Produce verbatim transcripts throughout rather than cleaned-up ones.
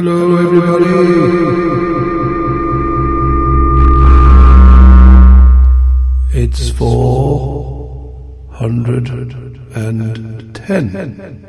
Hello, everybody. It's four hundred and ten.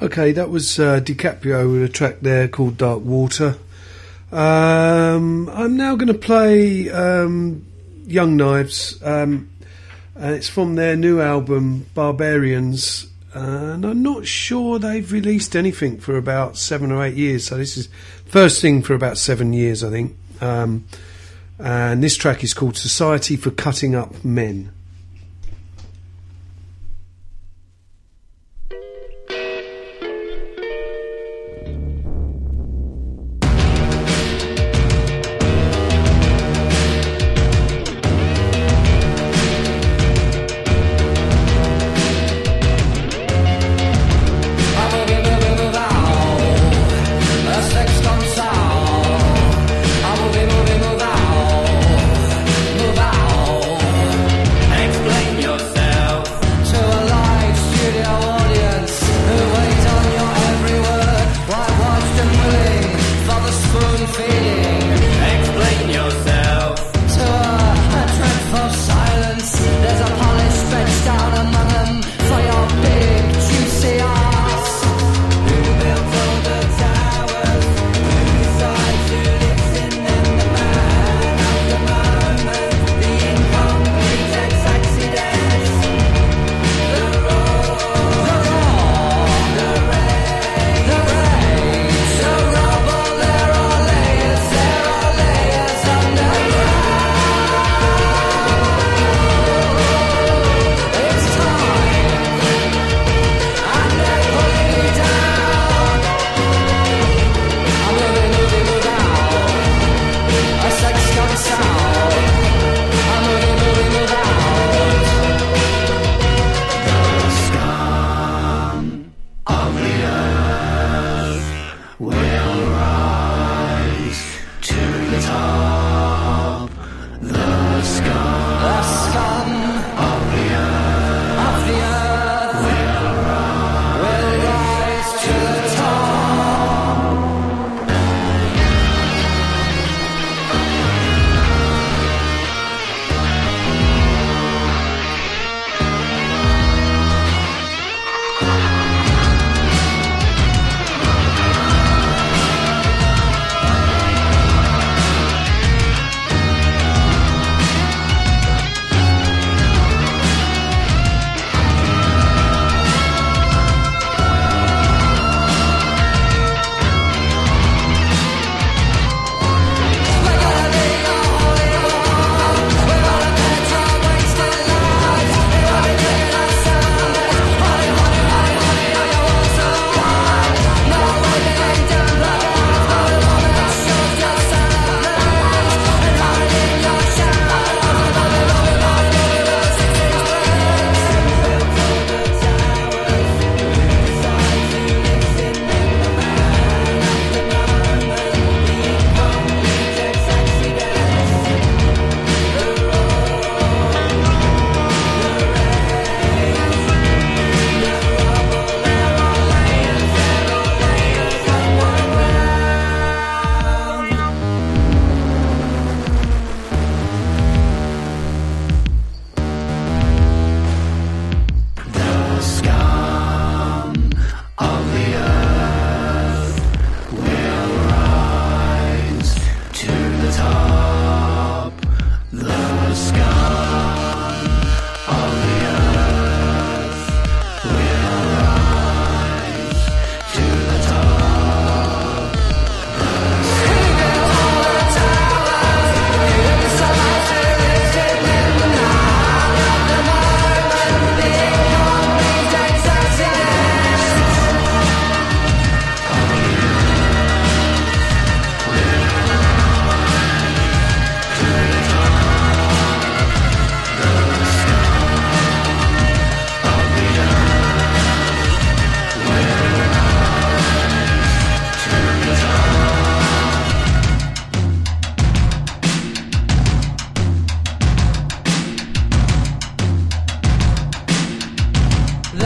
Okay, that was uh, DiCaprio with a track there called Dark Water. Um, I'm now going to play um, Young Knives, um, and it's from their new album, Barbarians, and I'm not sure they've released anything for about seven or eight years, so this is first thing for about seven years, I think. Um, and this track is called Society for Cutting Up Men.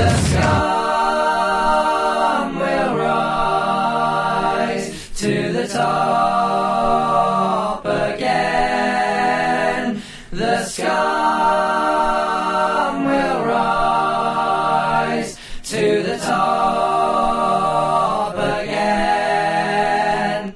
the scum will rise to the top again. The scum will rise to the top again.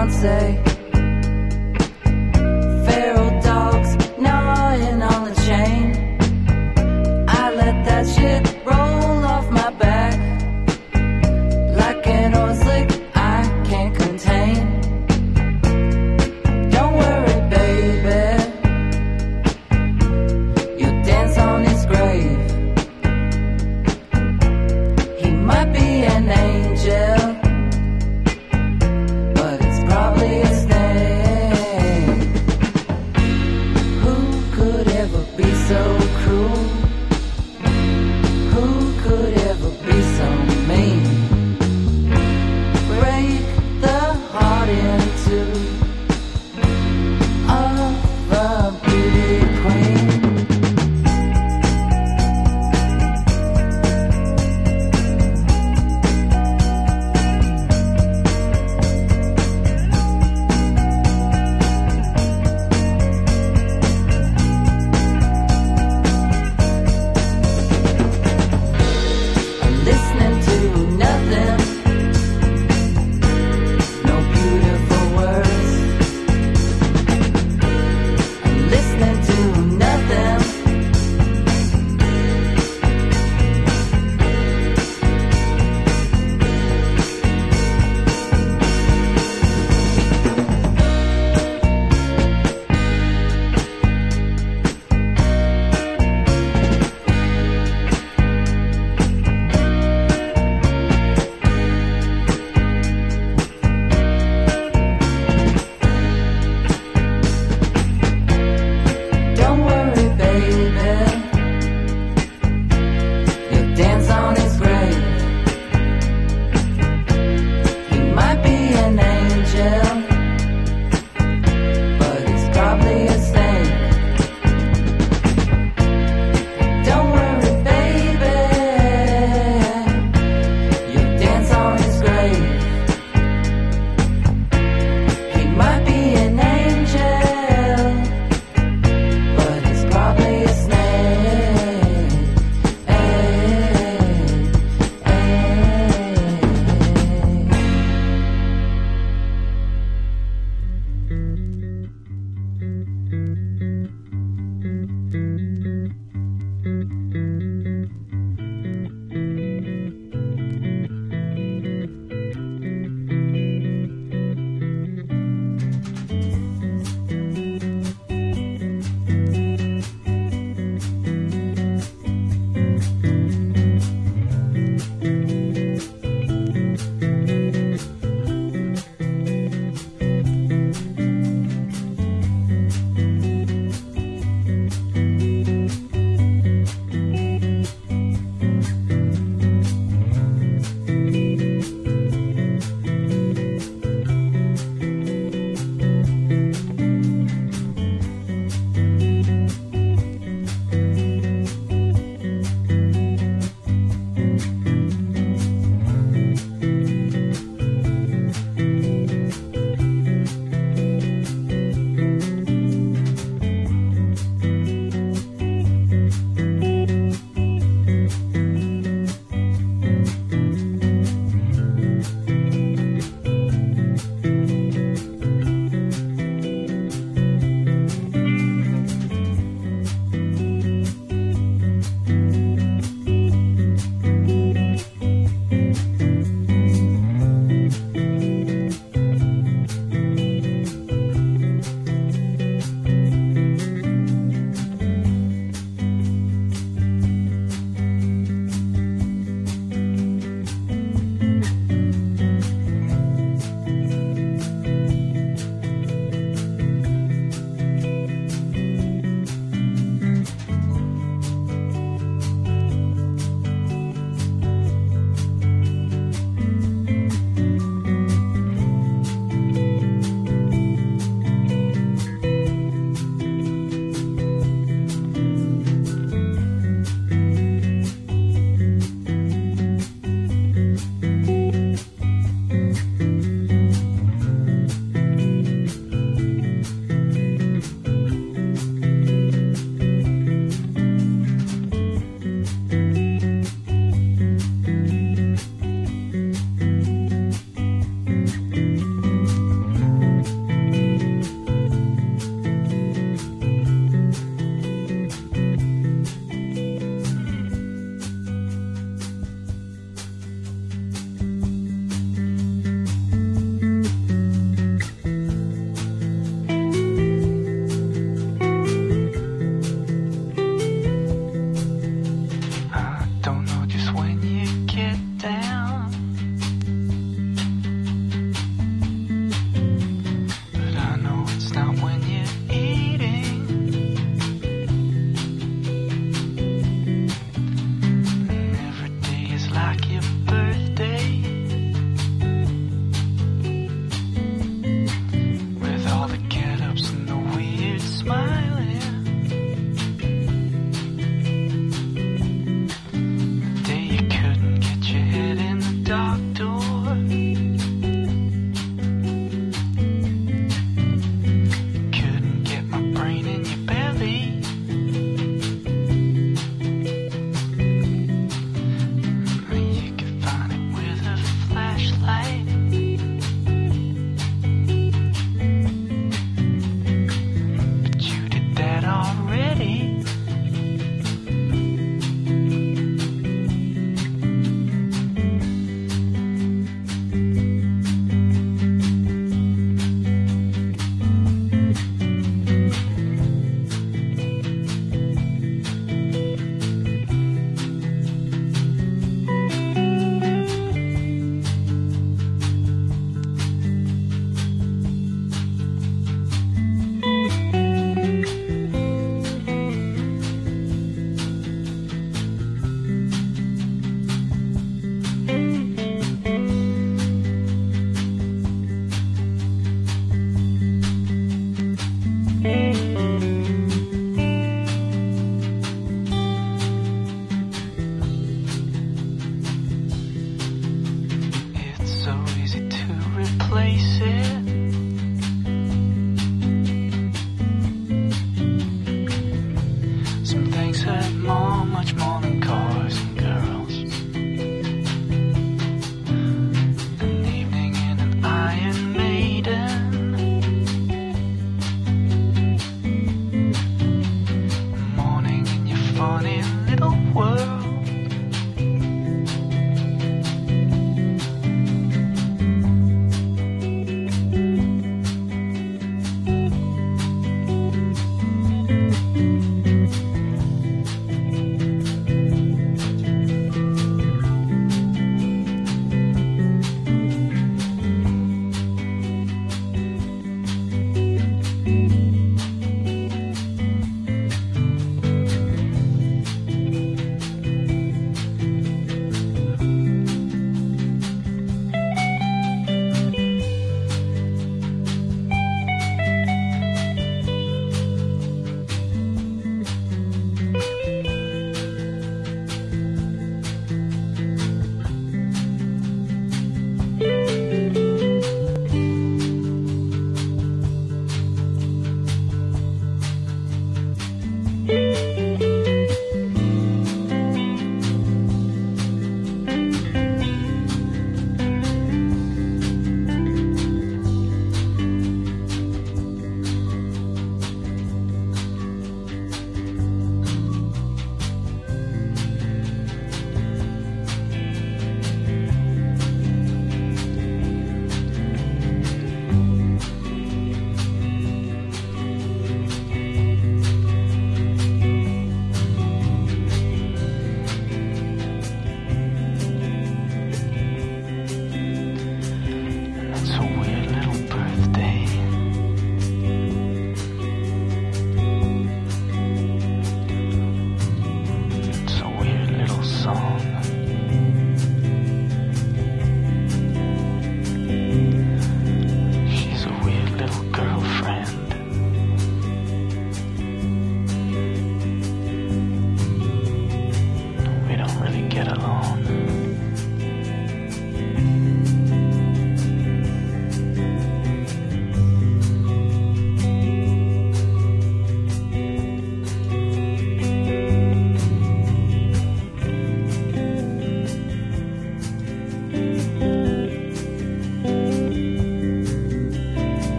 Beyonce. Feral dogs gnawing on the chain. I let that shit roll off my back. Like an oil slick I can't contain. Don't worry, baby. You'll dance on his grave. He might be an angel.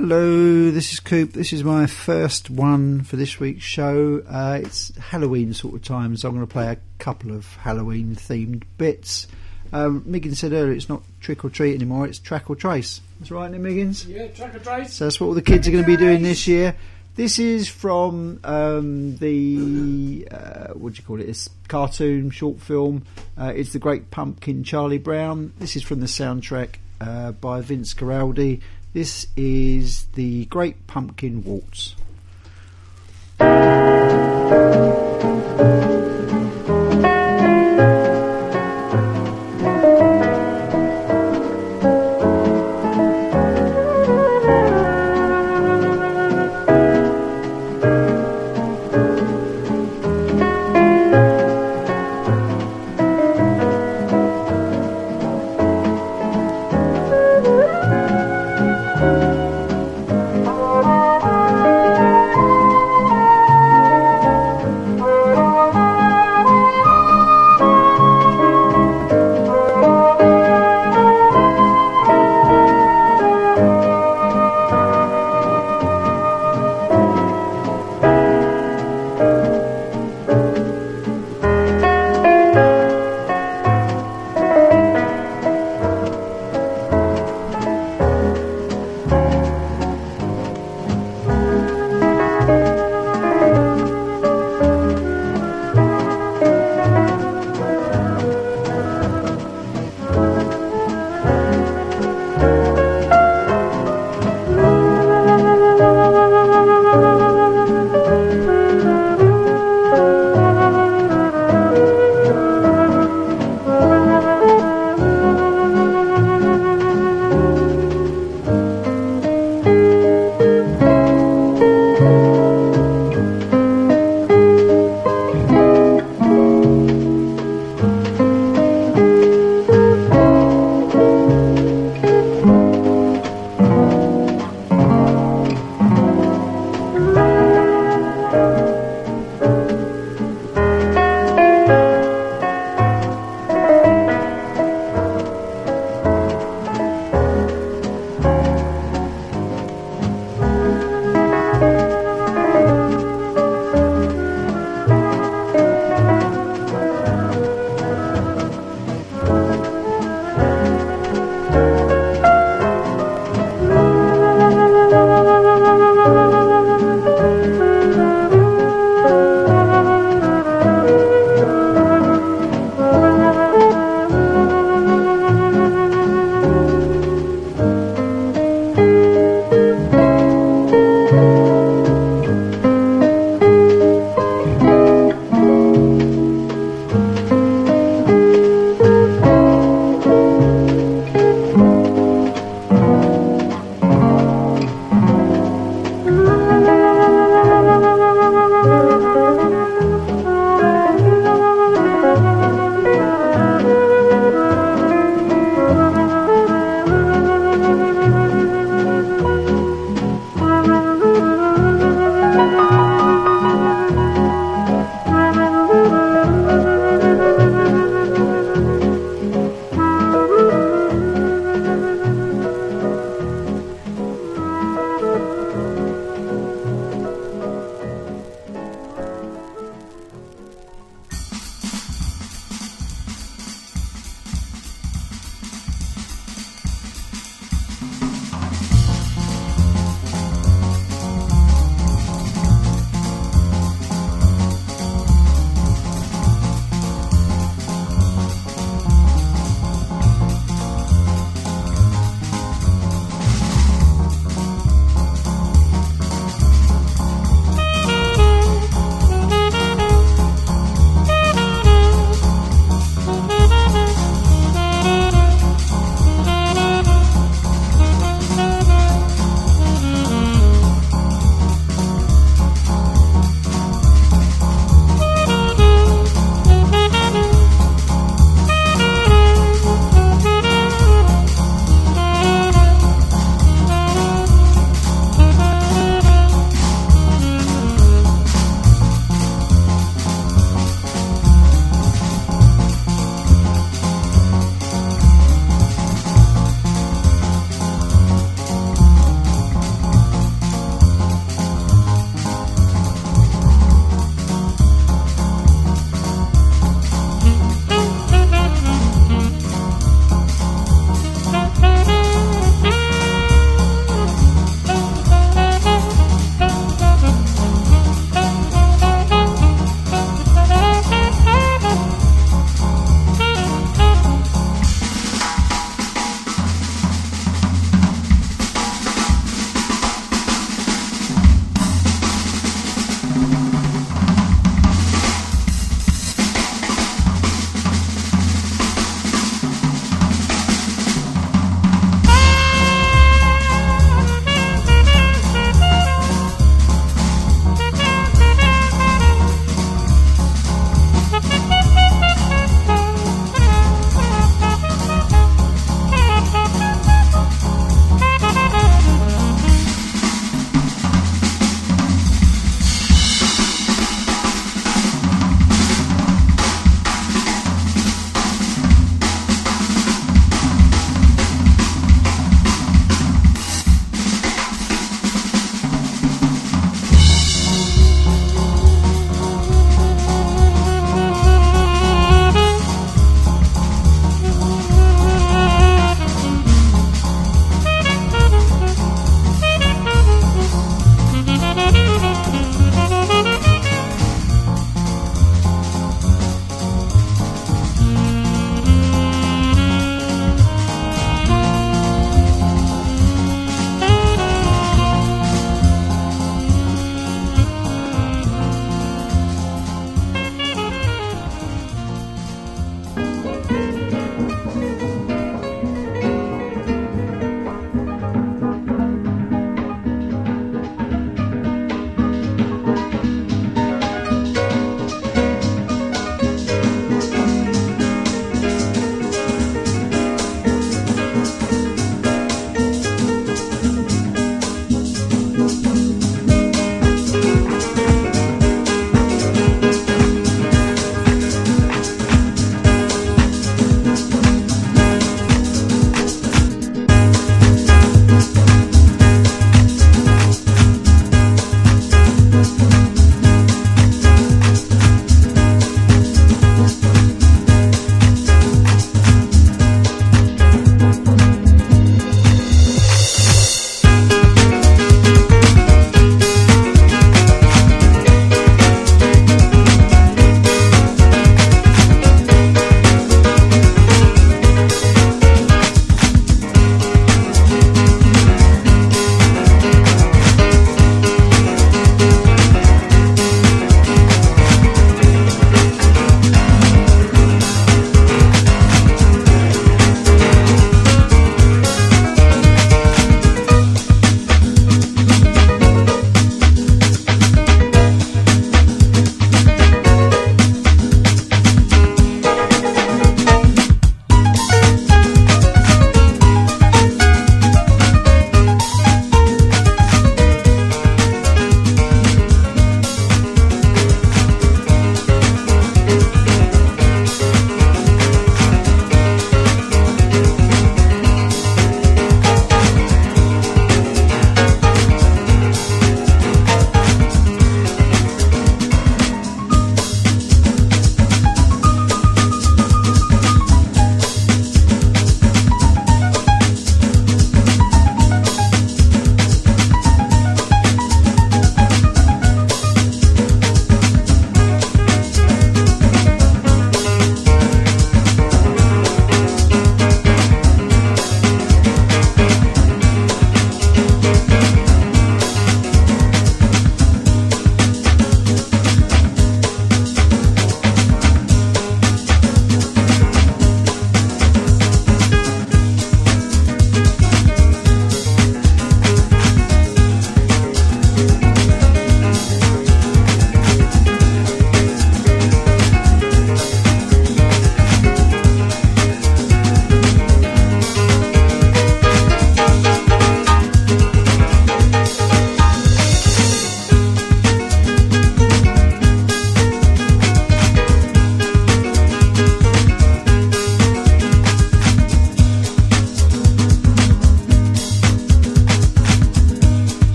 Hello, this is Coop. This is my first one for this week's show. Uh, it's Halloween sort of time, so I'm going to play a couple of Halloween-themed bits. Um, Miggins said earlier it's not trick or treat anymore, it's track or trace. That's right, isn't it, Miggins? Yeah, track or trace. So that's what all the kids track are going to be doing this year. This is from um, the, uh, what do you call it, it's cartoon, short film. Uh, it's The Great Pumpkin, Charlie Brown. This is from the soundtrack uh, by Vince Guaraldi. This is The Great Pumpkin Waltz.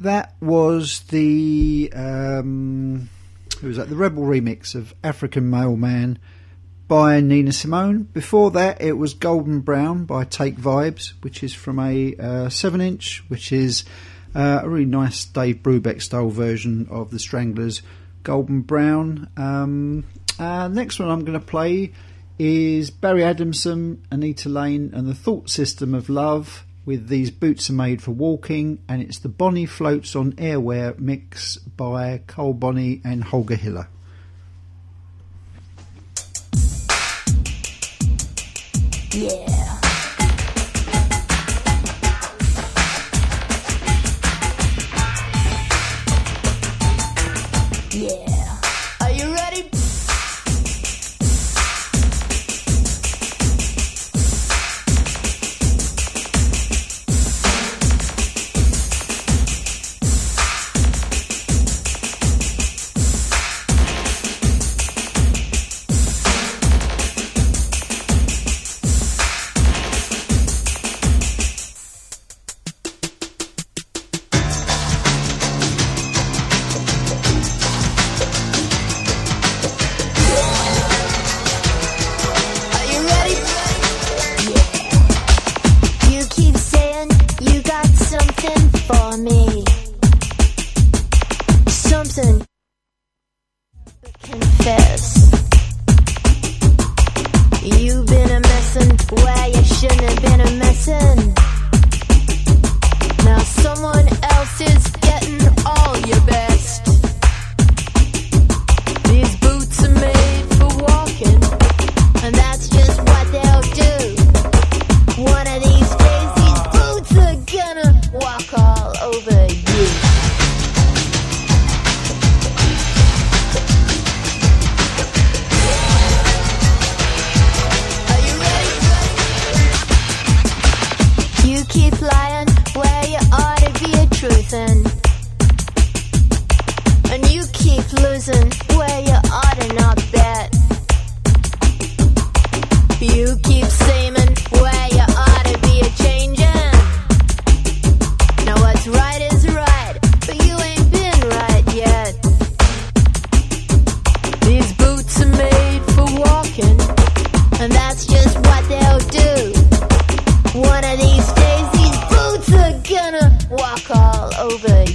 that was the um, who was that? The Rebel remix of African Mailman by Nina Simone. Before that, it was Golden Brown by Take Vibes, which is from a uh, seven inch, which is uh, a really nice Dave Brubeck style version of the Stranglers' Golden Brown. Um, uh, next one I'm going to play is Barry Adamson, Anita Lane, and the Thought System of Love with These Boots Are Made for Walking, and it's the Bonny Floats on Airware mix by Cole Bonny and Holger Hiller. Yeah. Walk all over you.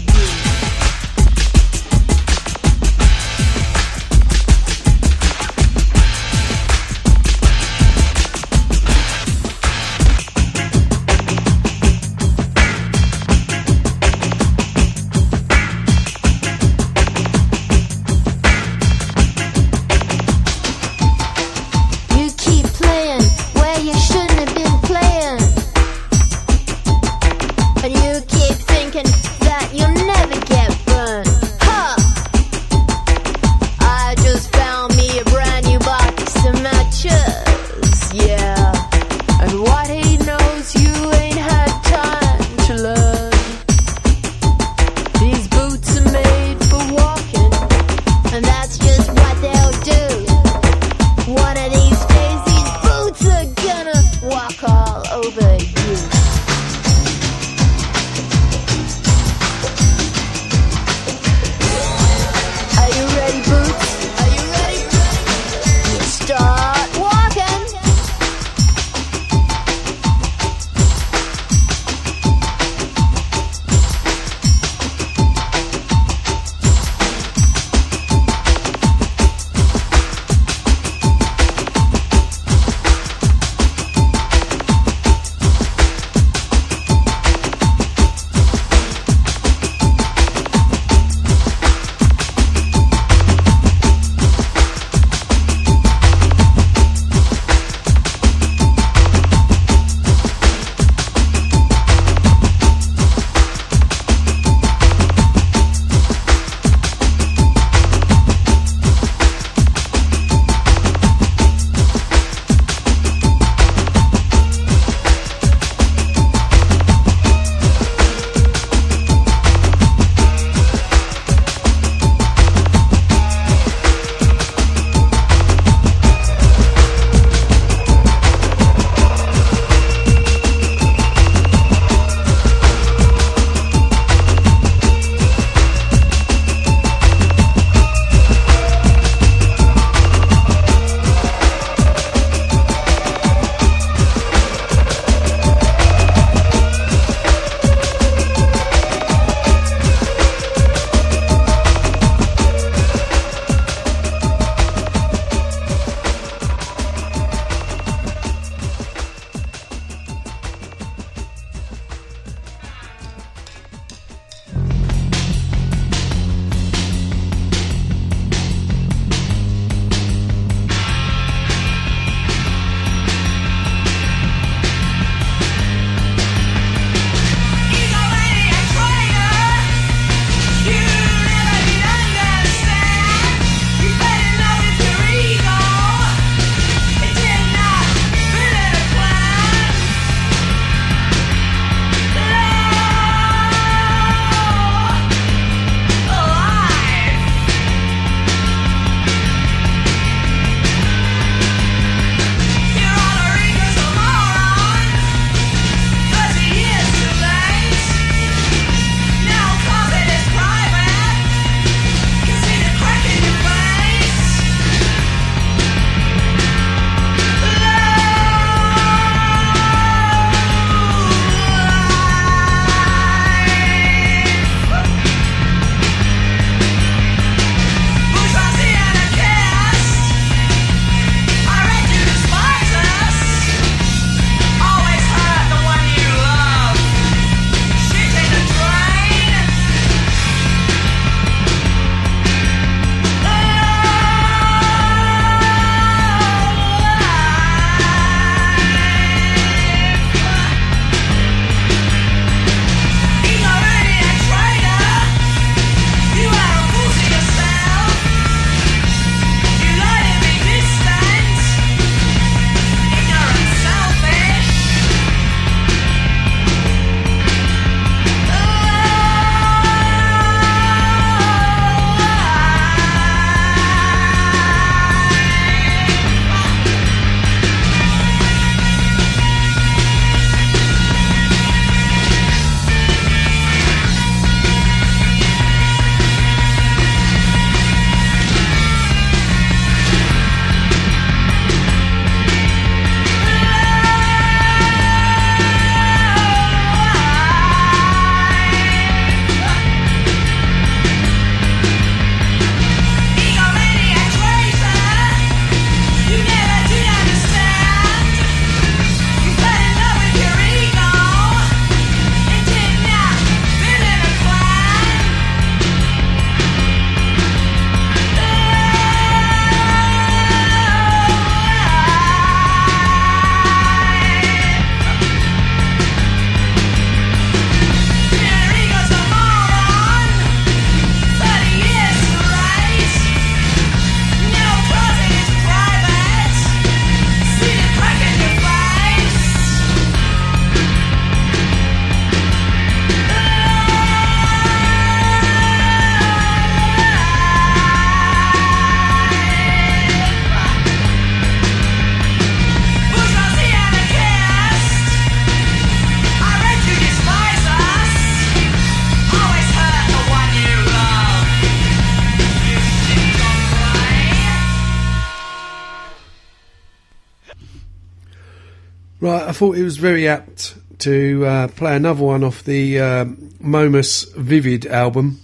Right, I thought it was very apt to uh, play another one off the uh, Momus Vivid album,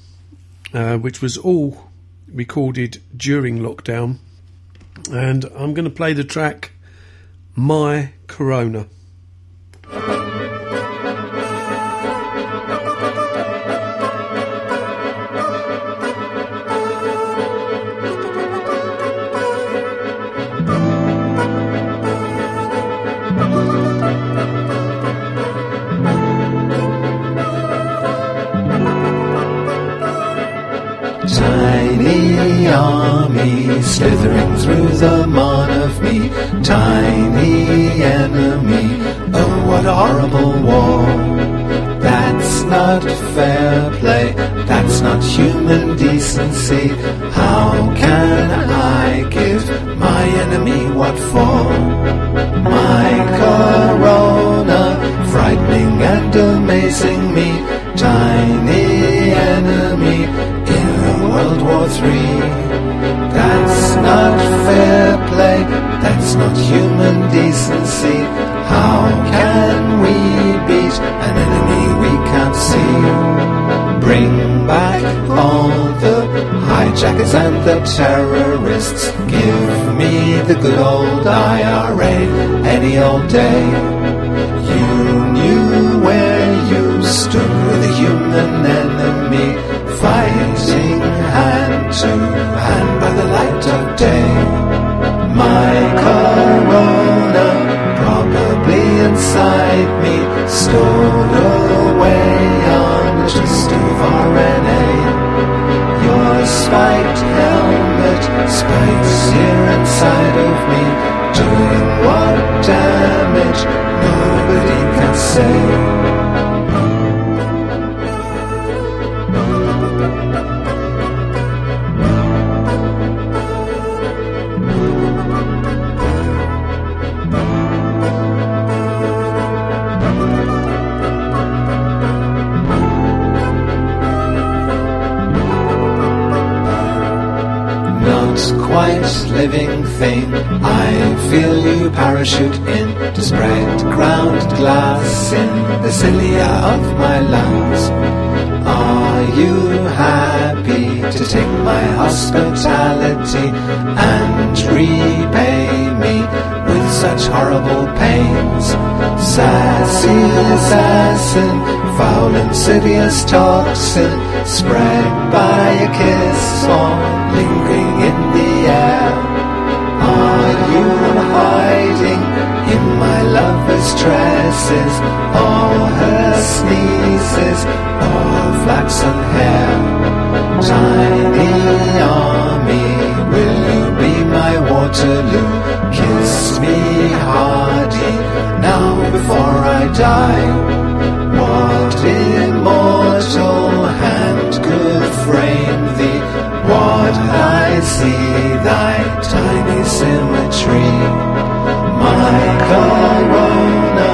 uh, which was all recorded during lockdown. And I'm going to play the track My Corona. Slithering through the mon of me, tiny enemy, oh what a horrible war. That's not fair play, that's not human decency. How can I give my enemy what for? My corona, frightening and amazing me, tiny enemy in World War Three. That's not fair play, that's not human decency. How can we beat an enemy we can't see? Bring back all the hijackers and the terrorists. Give me the good old I R A any old day. You knew where you stood with a human enemy, fighting hand to hand by the light of day. My corona, probably inside me, stored away on a twist of R N A. Your spiked helmet spikes here inside of me, doing what damage nobody can say. Living thing, I feel you parachute in to spread ground glass in the cilia of my lungs. Are you happy to take my hospitality and repay me with such horrible pains? Sassy assassin, foul insidious toxin, spread by a kiss or lingering in the air. Are you hiding in my lover's tresses, or her sneezes, or flaxen hair? Tiny army, will you be my Waterloo? Kiss me hardy, now before I die. What immortal hand could frame thee? What I see thy tiny symmetry. My corona,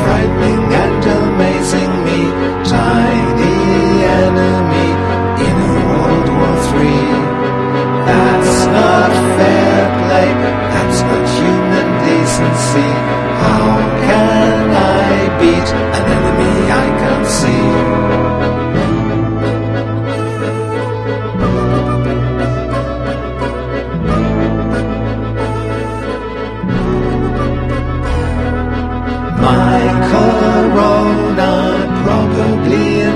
frightening and amazing me, tiny enemy in World War Three. That's not fair play, that's not human decency. How can I beat an enemy I can't see?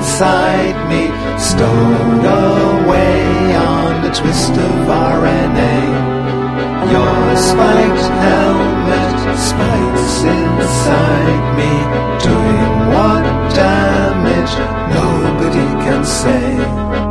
Inside me, stowed away on a twist of R N A. Your spiked helmet spikes inside me, doing what damage nobody can say.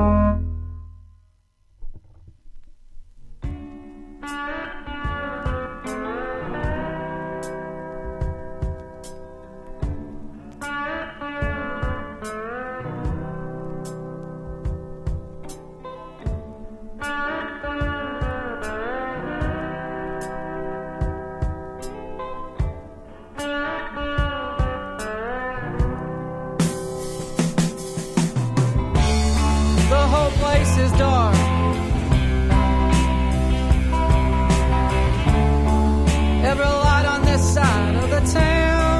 Every light on this side of the town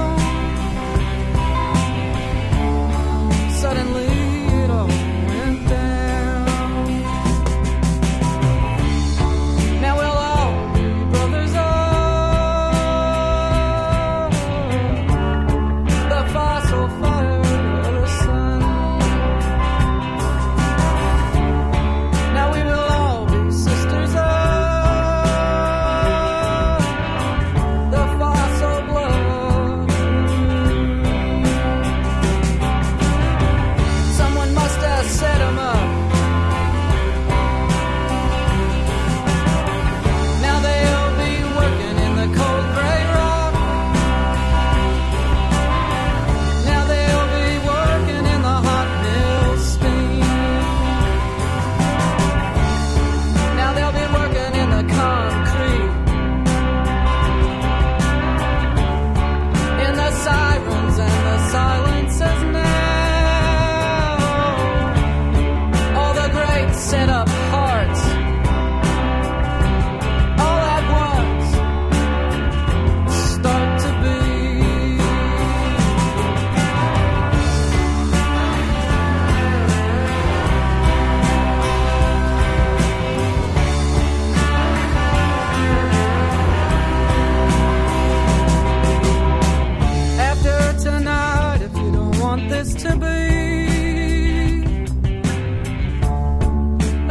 is to be,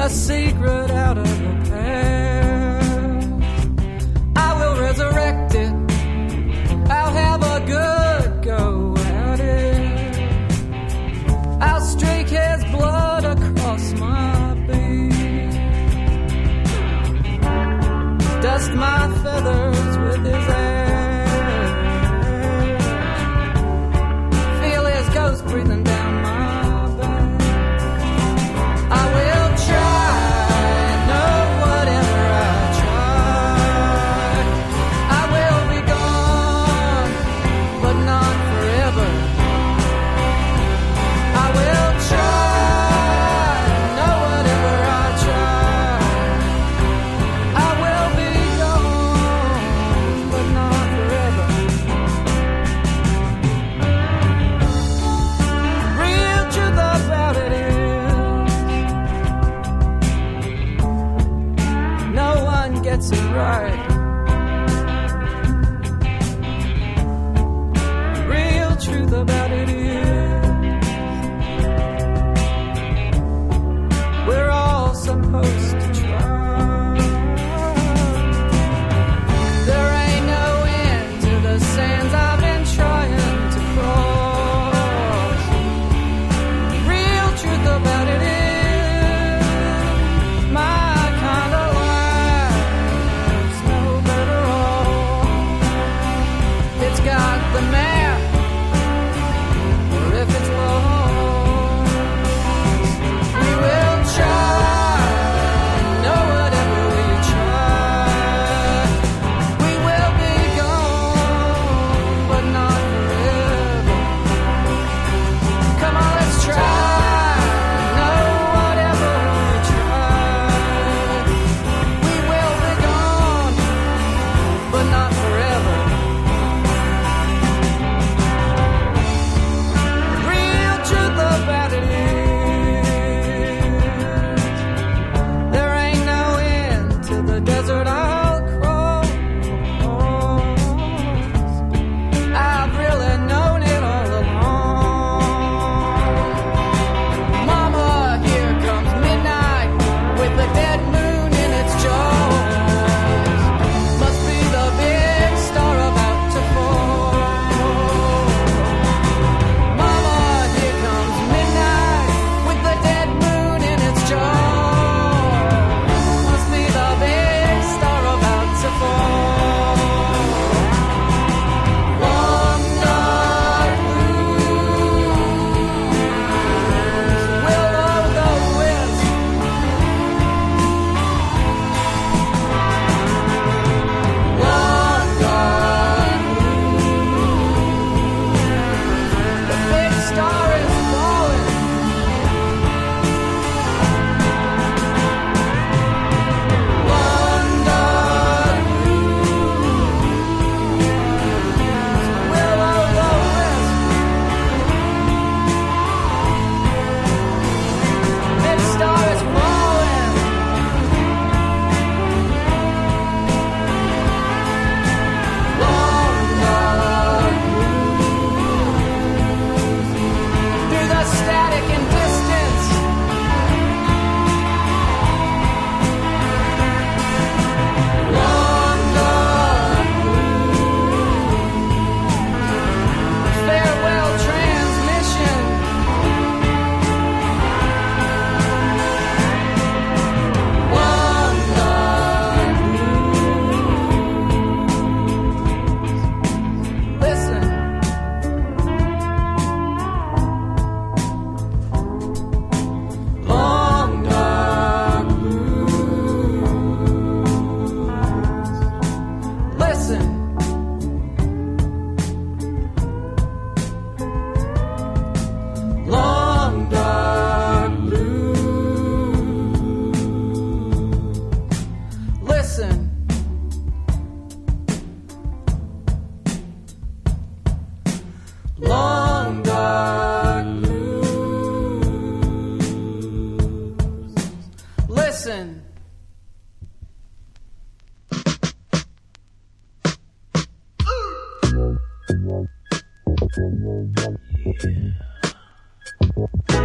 a secret out of the past. I will resurrect it, I'll have a good go at it, I'll streak his blood across my beak, dust my feathers with his ass. Ghost breathing down my back. I will try, no, whatever I try. I will be gone, but not forever. I will try, no, whatever I try. I will be gone, but not forever. It's right. Real truth about it is, we're all supposed to try. There ain't no end to the sands I've been trying to cross. Real truth about it is,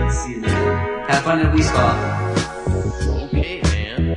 See you later. Have fun at Wii Spa. Okay, man.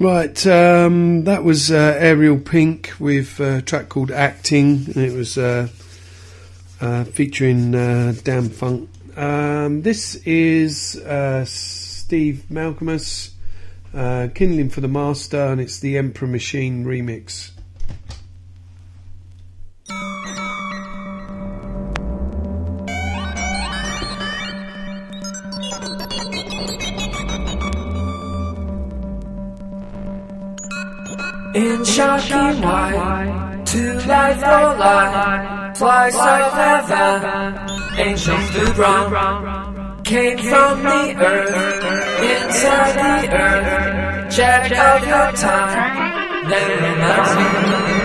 Right, um, that was uh, Ariel Pink with uh, a track called Acting, and it was uh, uh, featuring uh, Dâm-Funk. Um, this is uh, Stephen Malkmus, uh, Kindling for the Master, and it's the Emperor Machine remix. In shocking white, to life no line, flies of heaven. ancient blue brown, came from the earth, inside the earth. Check out your time, then remember me.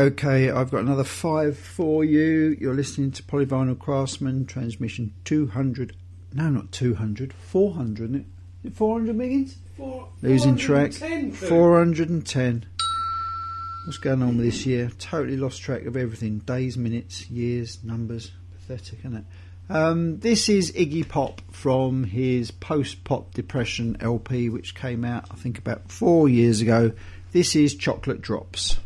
Okay, I've got another five for you. You're listening to Polyvinyl Craftsman, transmission two hundred. No, not two hundred, four hundred, isn't it? Is it four hundred, Miggins? Four, Losing track. Food. four hundred ten. What's going on with this year? Totally lost track of everything. Days, minutes, years, numbers. Pathetic, isn't it? Um, this is Iggy Pop from his Post-pop Depression L P, which came out, I think, about four years ago. This is Chocolate Drops.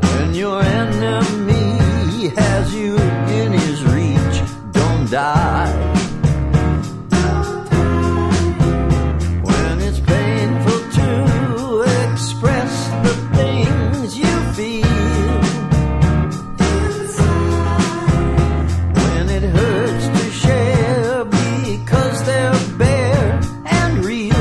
When your enemy has you in his reach, don't die. When it's painful to express the things you feel, when it hurts to share because they're bare and real.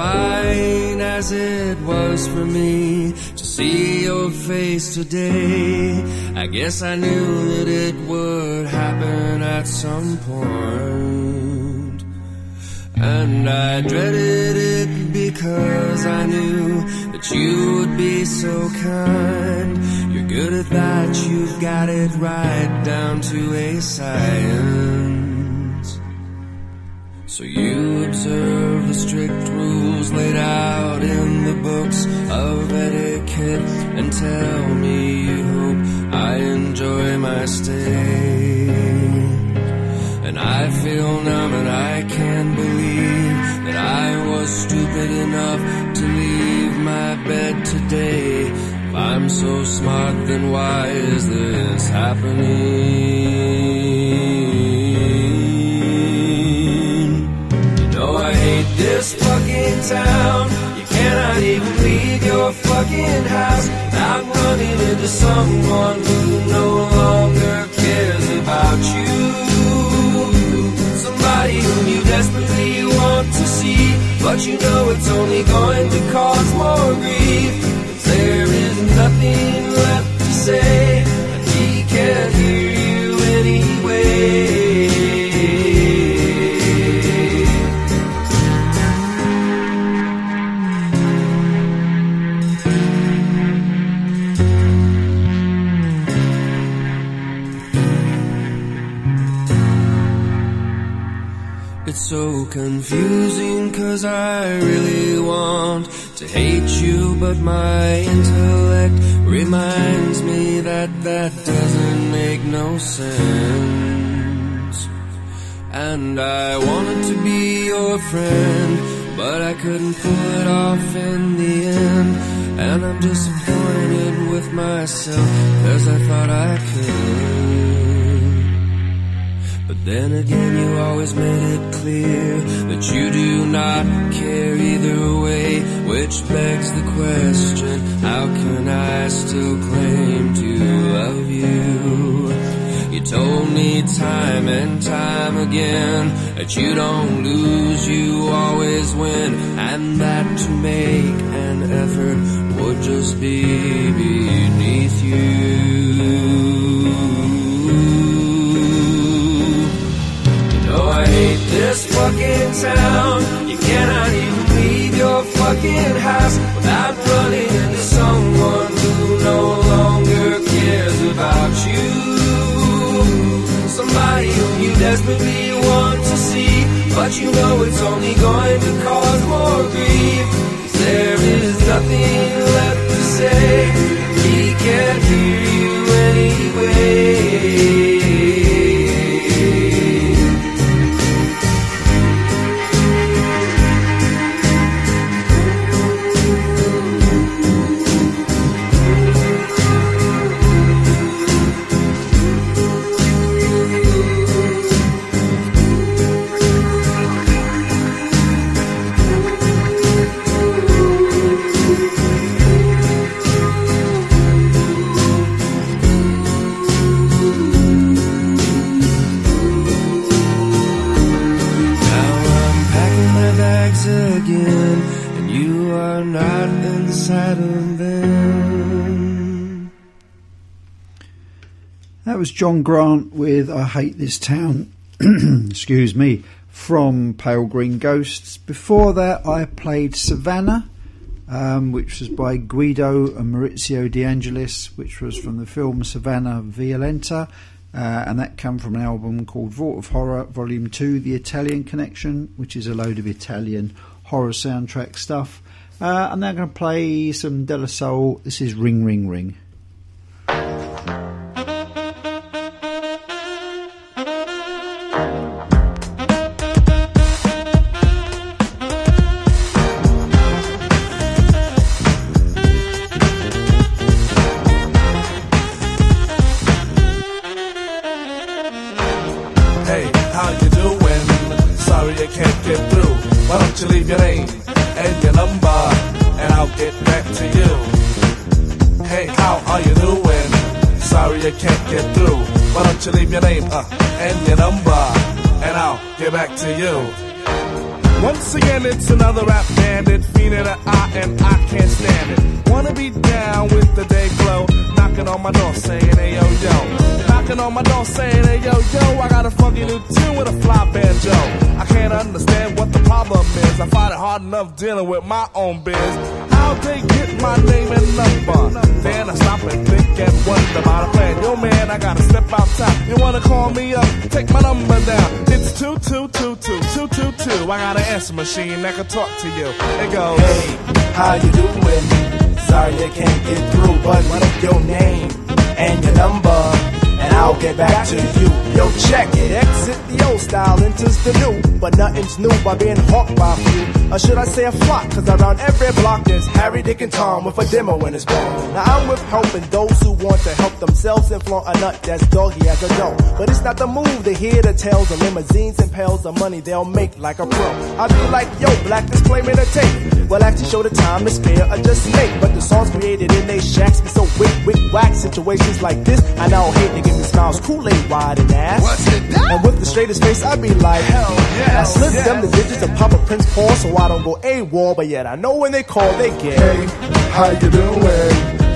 fine as it was for me to see your face today. I guess I knew that it would happen at some point, and I dreaded it because I knew that you would be so kind. You're good at that, you've got it right down to a science. So you observe the strict rules laid out in the books of etiquette, and tell me you hope I enjoy my stay. And I feel numb and I can't believe that I was stupid enough to leave my bed today. If I'm so smart, then why is this happening? I hate this fucking town. You cannot even leave your fucking house without running into someone who no longer cares about you. Somebody whom you desperately want to see, but you know it's only going to cause more grief. But there is nothing left to say, and he can't hear you anyway. It's so confusing, cause I really want to hate you, but my intellect reminds me that that doesn't make no sense. And I wanted to be your friend, but I couldn't pull it off in the end. And I'm disappointed with myself, cause I thought I could. But then again, you always made it clear that you do not care either way, which begs the question, how can I still claim to love you? You told me time and time again that you don't lose, you always win, and that to make an effort would just be beneath you. I hate this fucking town. You cannot even leave your fucking house without running into someone who no longer cares about you. Somebody whom you desperately want to see, but you know it's only going to cause more grief. There is nothing left to say. He can't hear you anyway. That was John Grant with I Hate This Town, excuse me, from Pale Green Ghosts. Before that I played Savannah, um, which was by Guido and Maurizio De Angelis, which was from the film Savannah Violenta, uh, and that came from an album called Vault of Horror Volume two, The Italian Connection, which is a load of Italian horror soundtrack stuff. Uh, I'm now going to play some De La Soul. This is Ring Ring Ring. Your name uh, and your number, and I'll get back to you. Once again, it's another rap bandit, fiend in an eye, and I can't stand it. Wanna be down with the day glow, knocking on my door saying, hey yo yo. Knocking on my door saying, hey yo yo, I got a funky new tune with a fly banjo. I can't understand what the problem is, I find it hard enough dealing with my own biz. How they get my name and number? Then I stop and think and wonder about a plan. Yo man, I gotta step outside. You wanna call me up? Take my number down. It's two two two two two two two. I got an answer machine that can talk to you. It goes, hey, how you doing? Sorry I can't get through, but what is your name and your number? And I'll get back to you. Yo, check it. Exit the old style, enters the new. But nothing's new by being hawked by a few. Or should I say a flock? Cause around every block there's Harry, Dick, and Tom with a demo in his bag. Now I'm with helping those who want to help themselves and flaunt a nut that's doggy as a dough. But it's not the move to hear the tales of limousines and pails of money they'll make like a pro. I be like, yo, black disclaimer to tape. Well, actually show the time to spare or just make. But the songs created in they shacks be so wick, wick, whack. Situations like this, I now hate niggas. It smiles Kool-Aid wide and ass. What's it that? And with the straightest face, I be like, hell yeah. I slip yes, them the digits and pop a Prince Paul so I don't go AWOL. But yet I know when they call, they get. Hey, how you doing?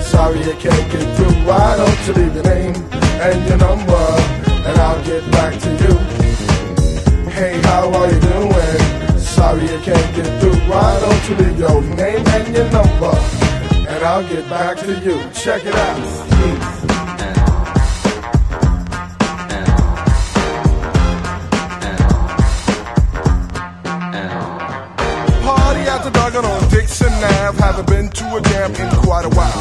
Sorry I can't get through. Why don't you leave your name and your number, and I'll get back to you. Hey, how are you doing? Sorry I can't get through. Why don't you leave your name and your number, and I'll get back to you. Check it out. On Dixon Ave, haven't been to a jam in quite a while.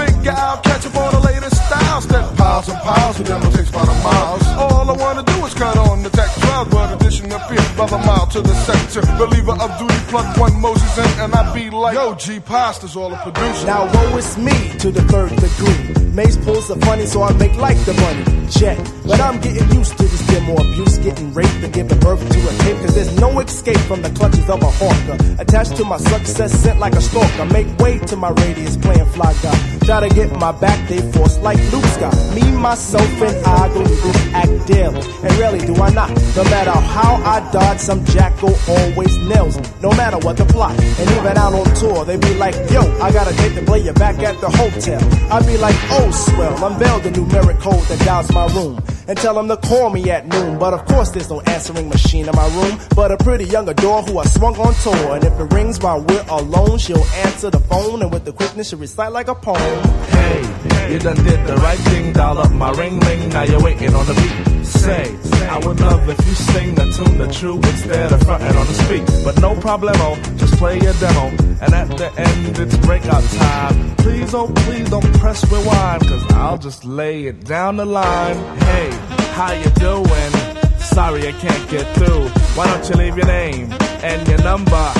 Figure out, catch up on the latest styles. That piles and piles of demo takes about a mile. All I wanna do is cut on the tech twelve, but addition of fear, brother mile to the sector. Believer of duty, plug one Moses in, and I be like, yo, G Pasta's all a producer. Now woe is me to the third degree. Maze pulls are funny, so I make like the money. Check, but I'm getting used to this demo abuse, getting raped and giving birth to a tape. Cause there's no escape from the clutches of a hawker. Attached to my success sent like a stalker. Make way to my radius playing fly guy. Try to get my back, they force like Luke Scott. Me, myself, and I go through this act daily. And rarely do I not. No matter how I dodge, some jackal always nails me. No matter what the plot. And even out on tour, they be like, yo, I got a date to play you back at the hotel. I be like, oh swell, unveil the numeric code that dials my room. And tell them to call me at noon. But of course there's no answering machine in my room, but a pretty young adore who I swung on tour. And if it rings while we're alone, she'll answer the phone, and with the quickness she'll recite like a poem. Hey, you done did the right thing, dial up my ring ring. Now you're waiting on the beat. Say, I would love if you sing the tune the true instead of frontin' on the speak. But no problemo, just play your demo. And at the end it's breakout time. Please, oh please don't press rewind, cause I'll just lay it down the line. Hey, how you doing? Sorry I can't get through. Why don't you leave your name and your number,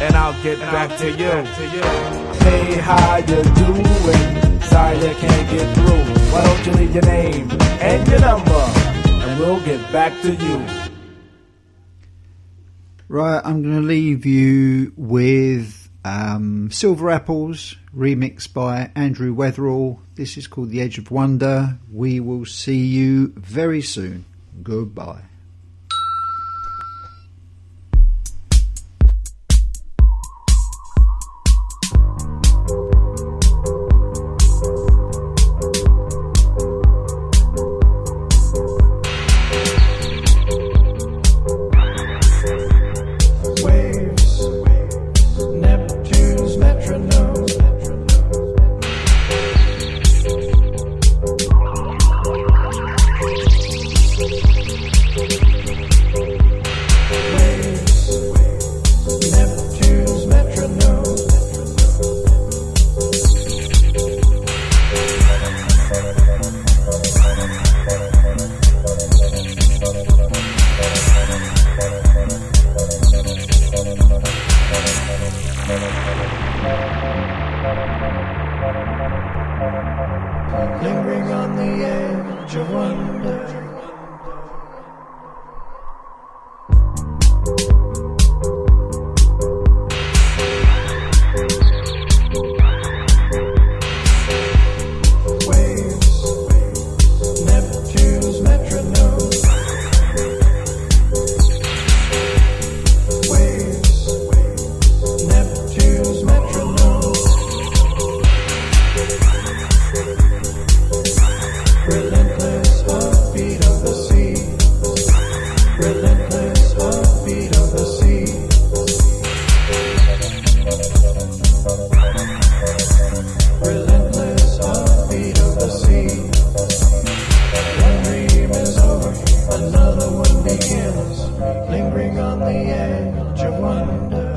and I'll get and back I'll to, you. Back to you. Hey, how you doing? Sorry I can't get through. Why don't you leave your name and your number, and we'll get back to you. Right, I'm going to leave you with um, Silver Apples, remixed by Andrew Weatherall. This is called The Edge of Wonder. We will see you very soon. Goodbye. Wait. edge of wonder.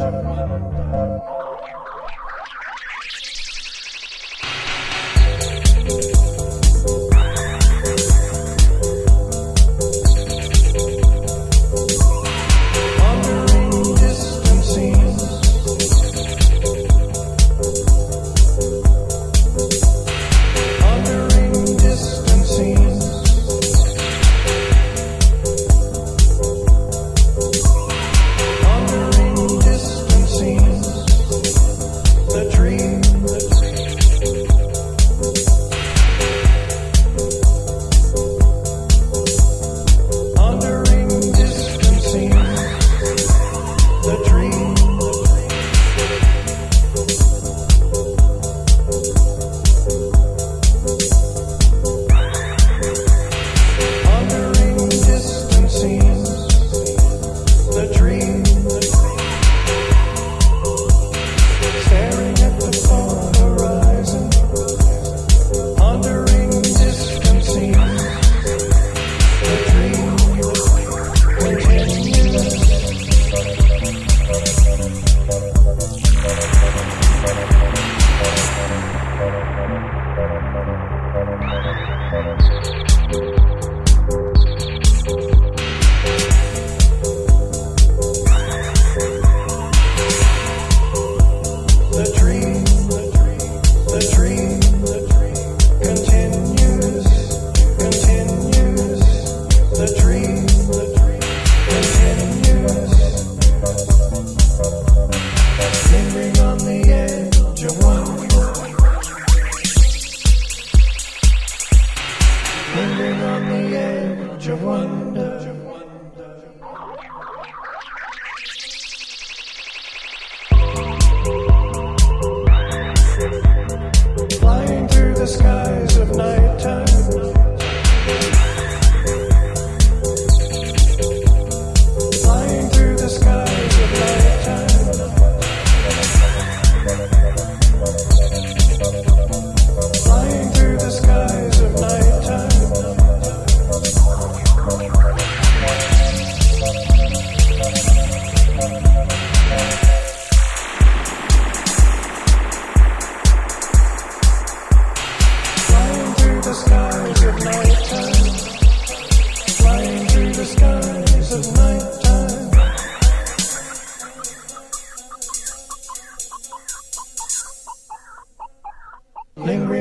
Never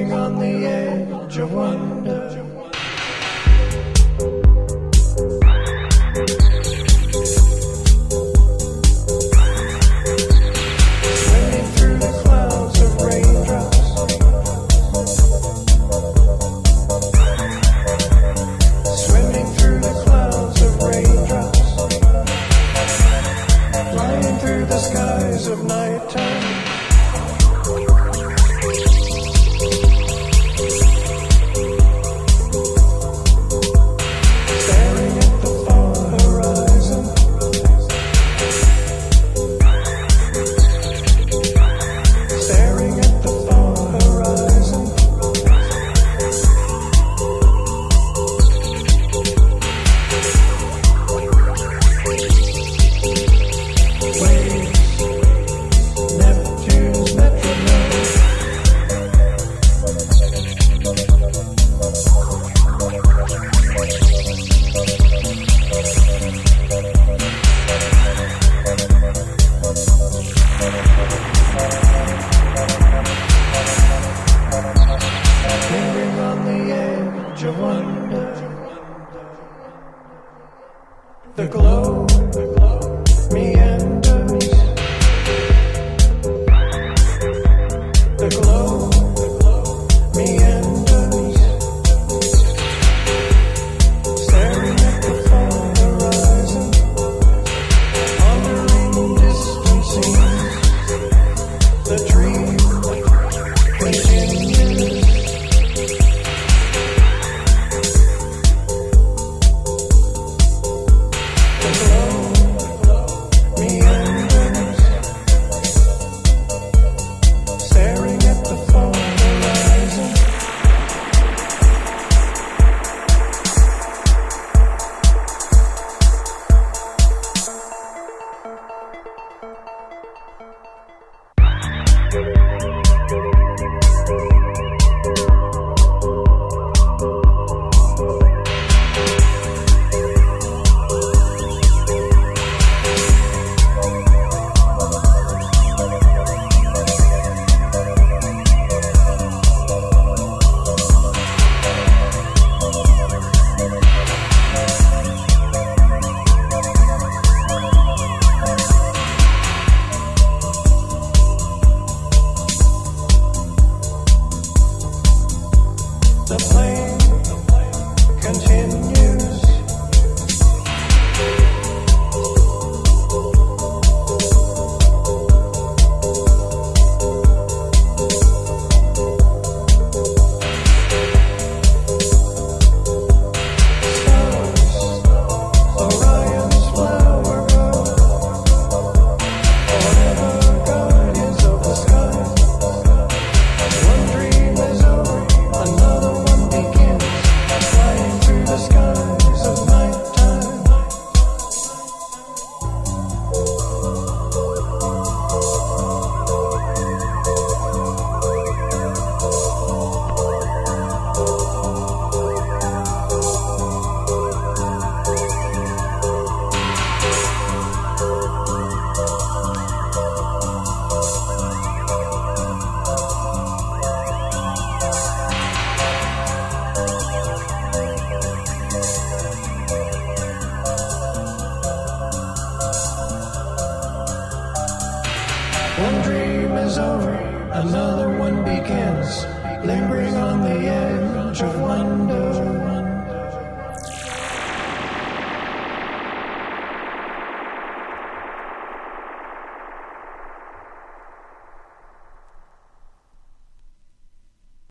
One dream is over, another one begins, lingering on the edge of wonder.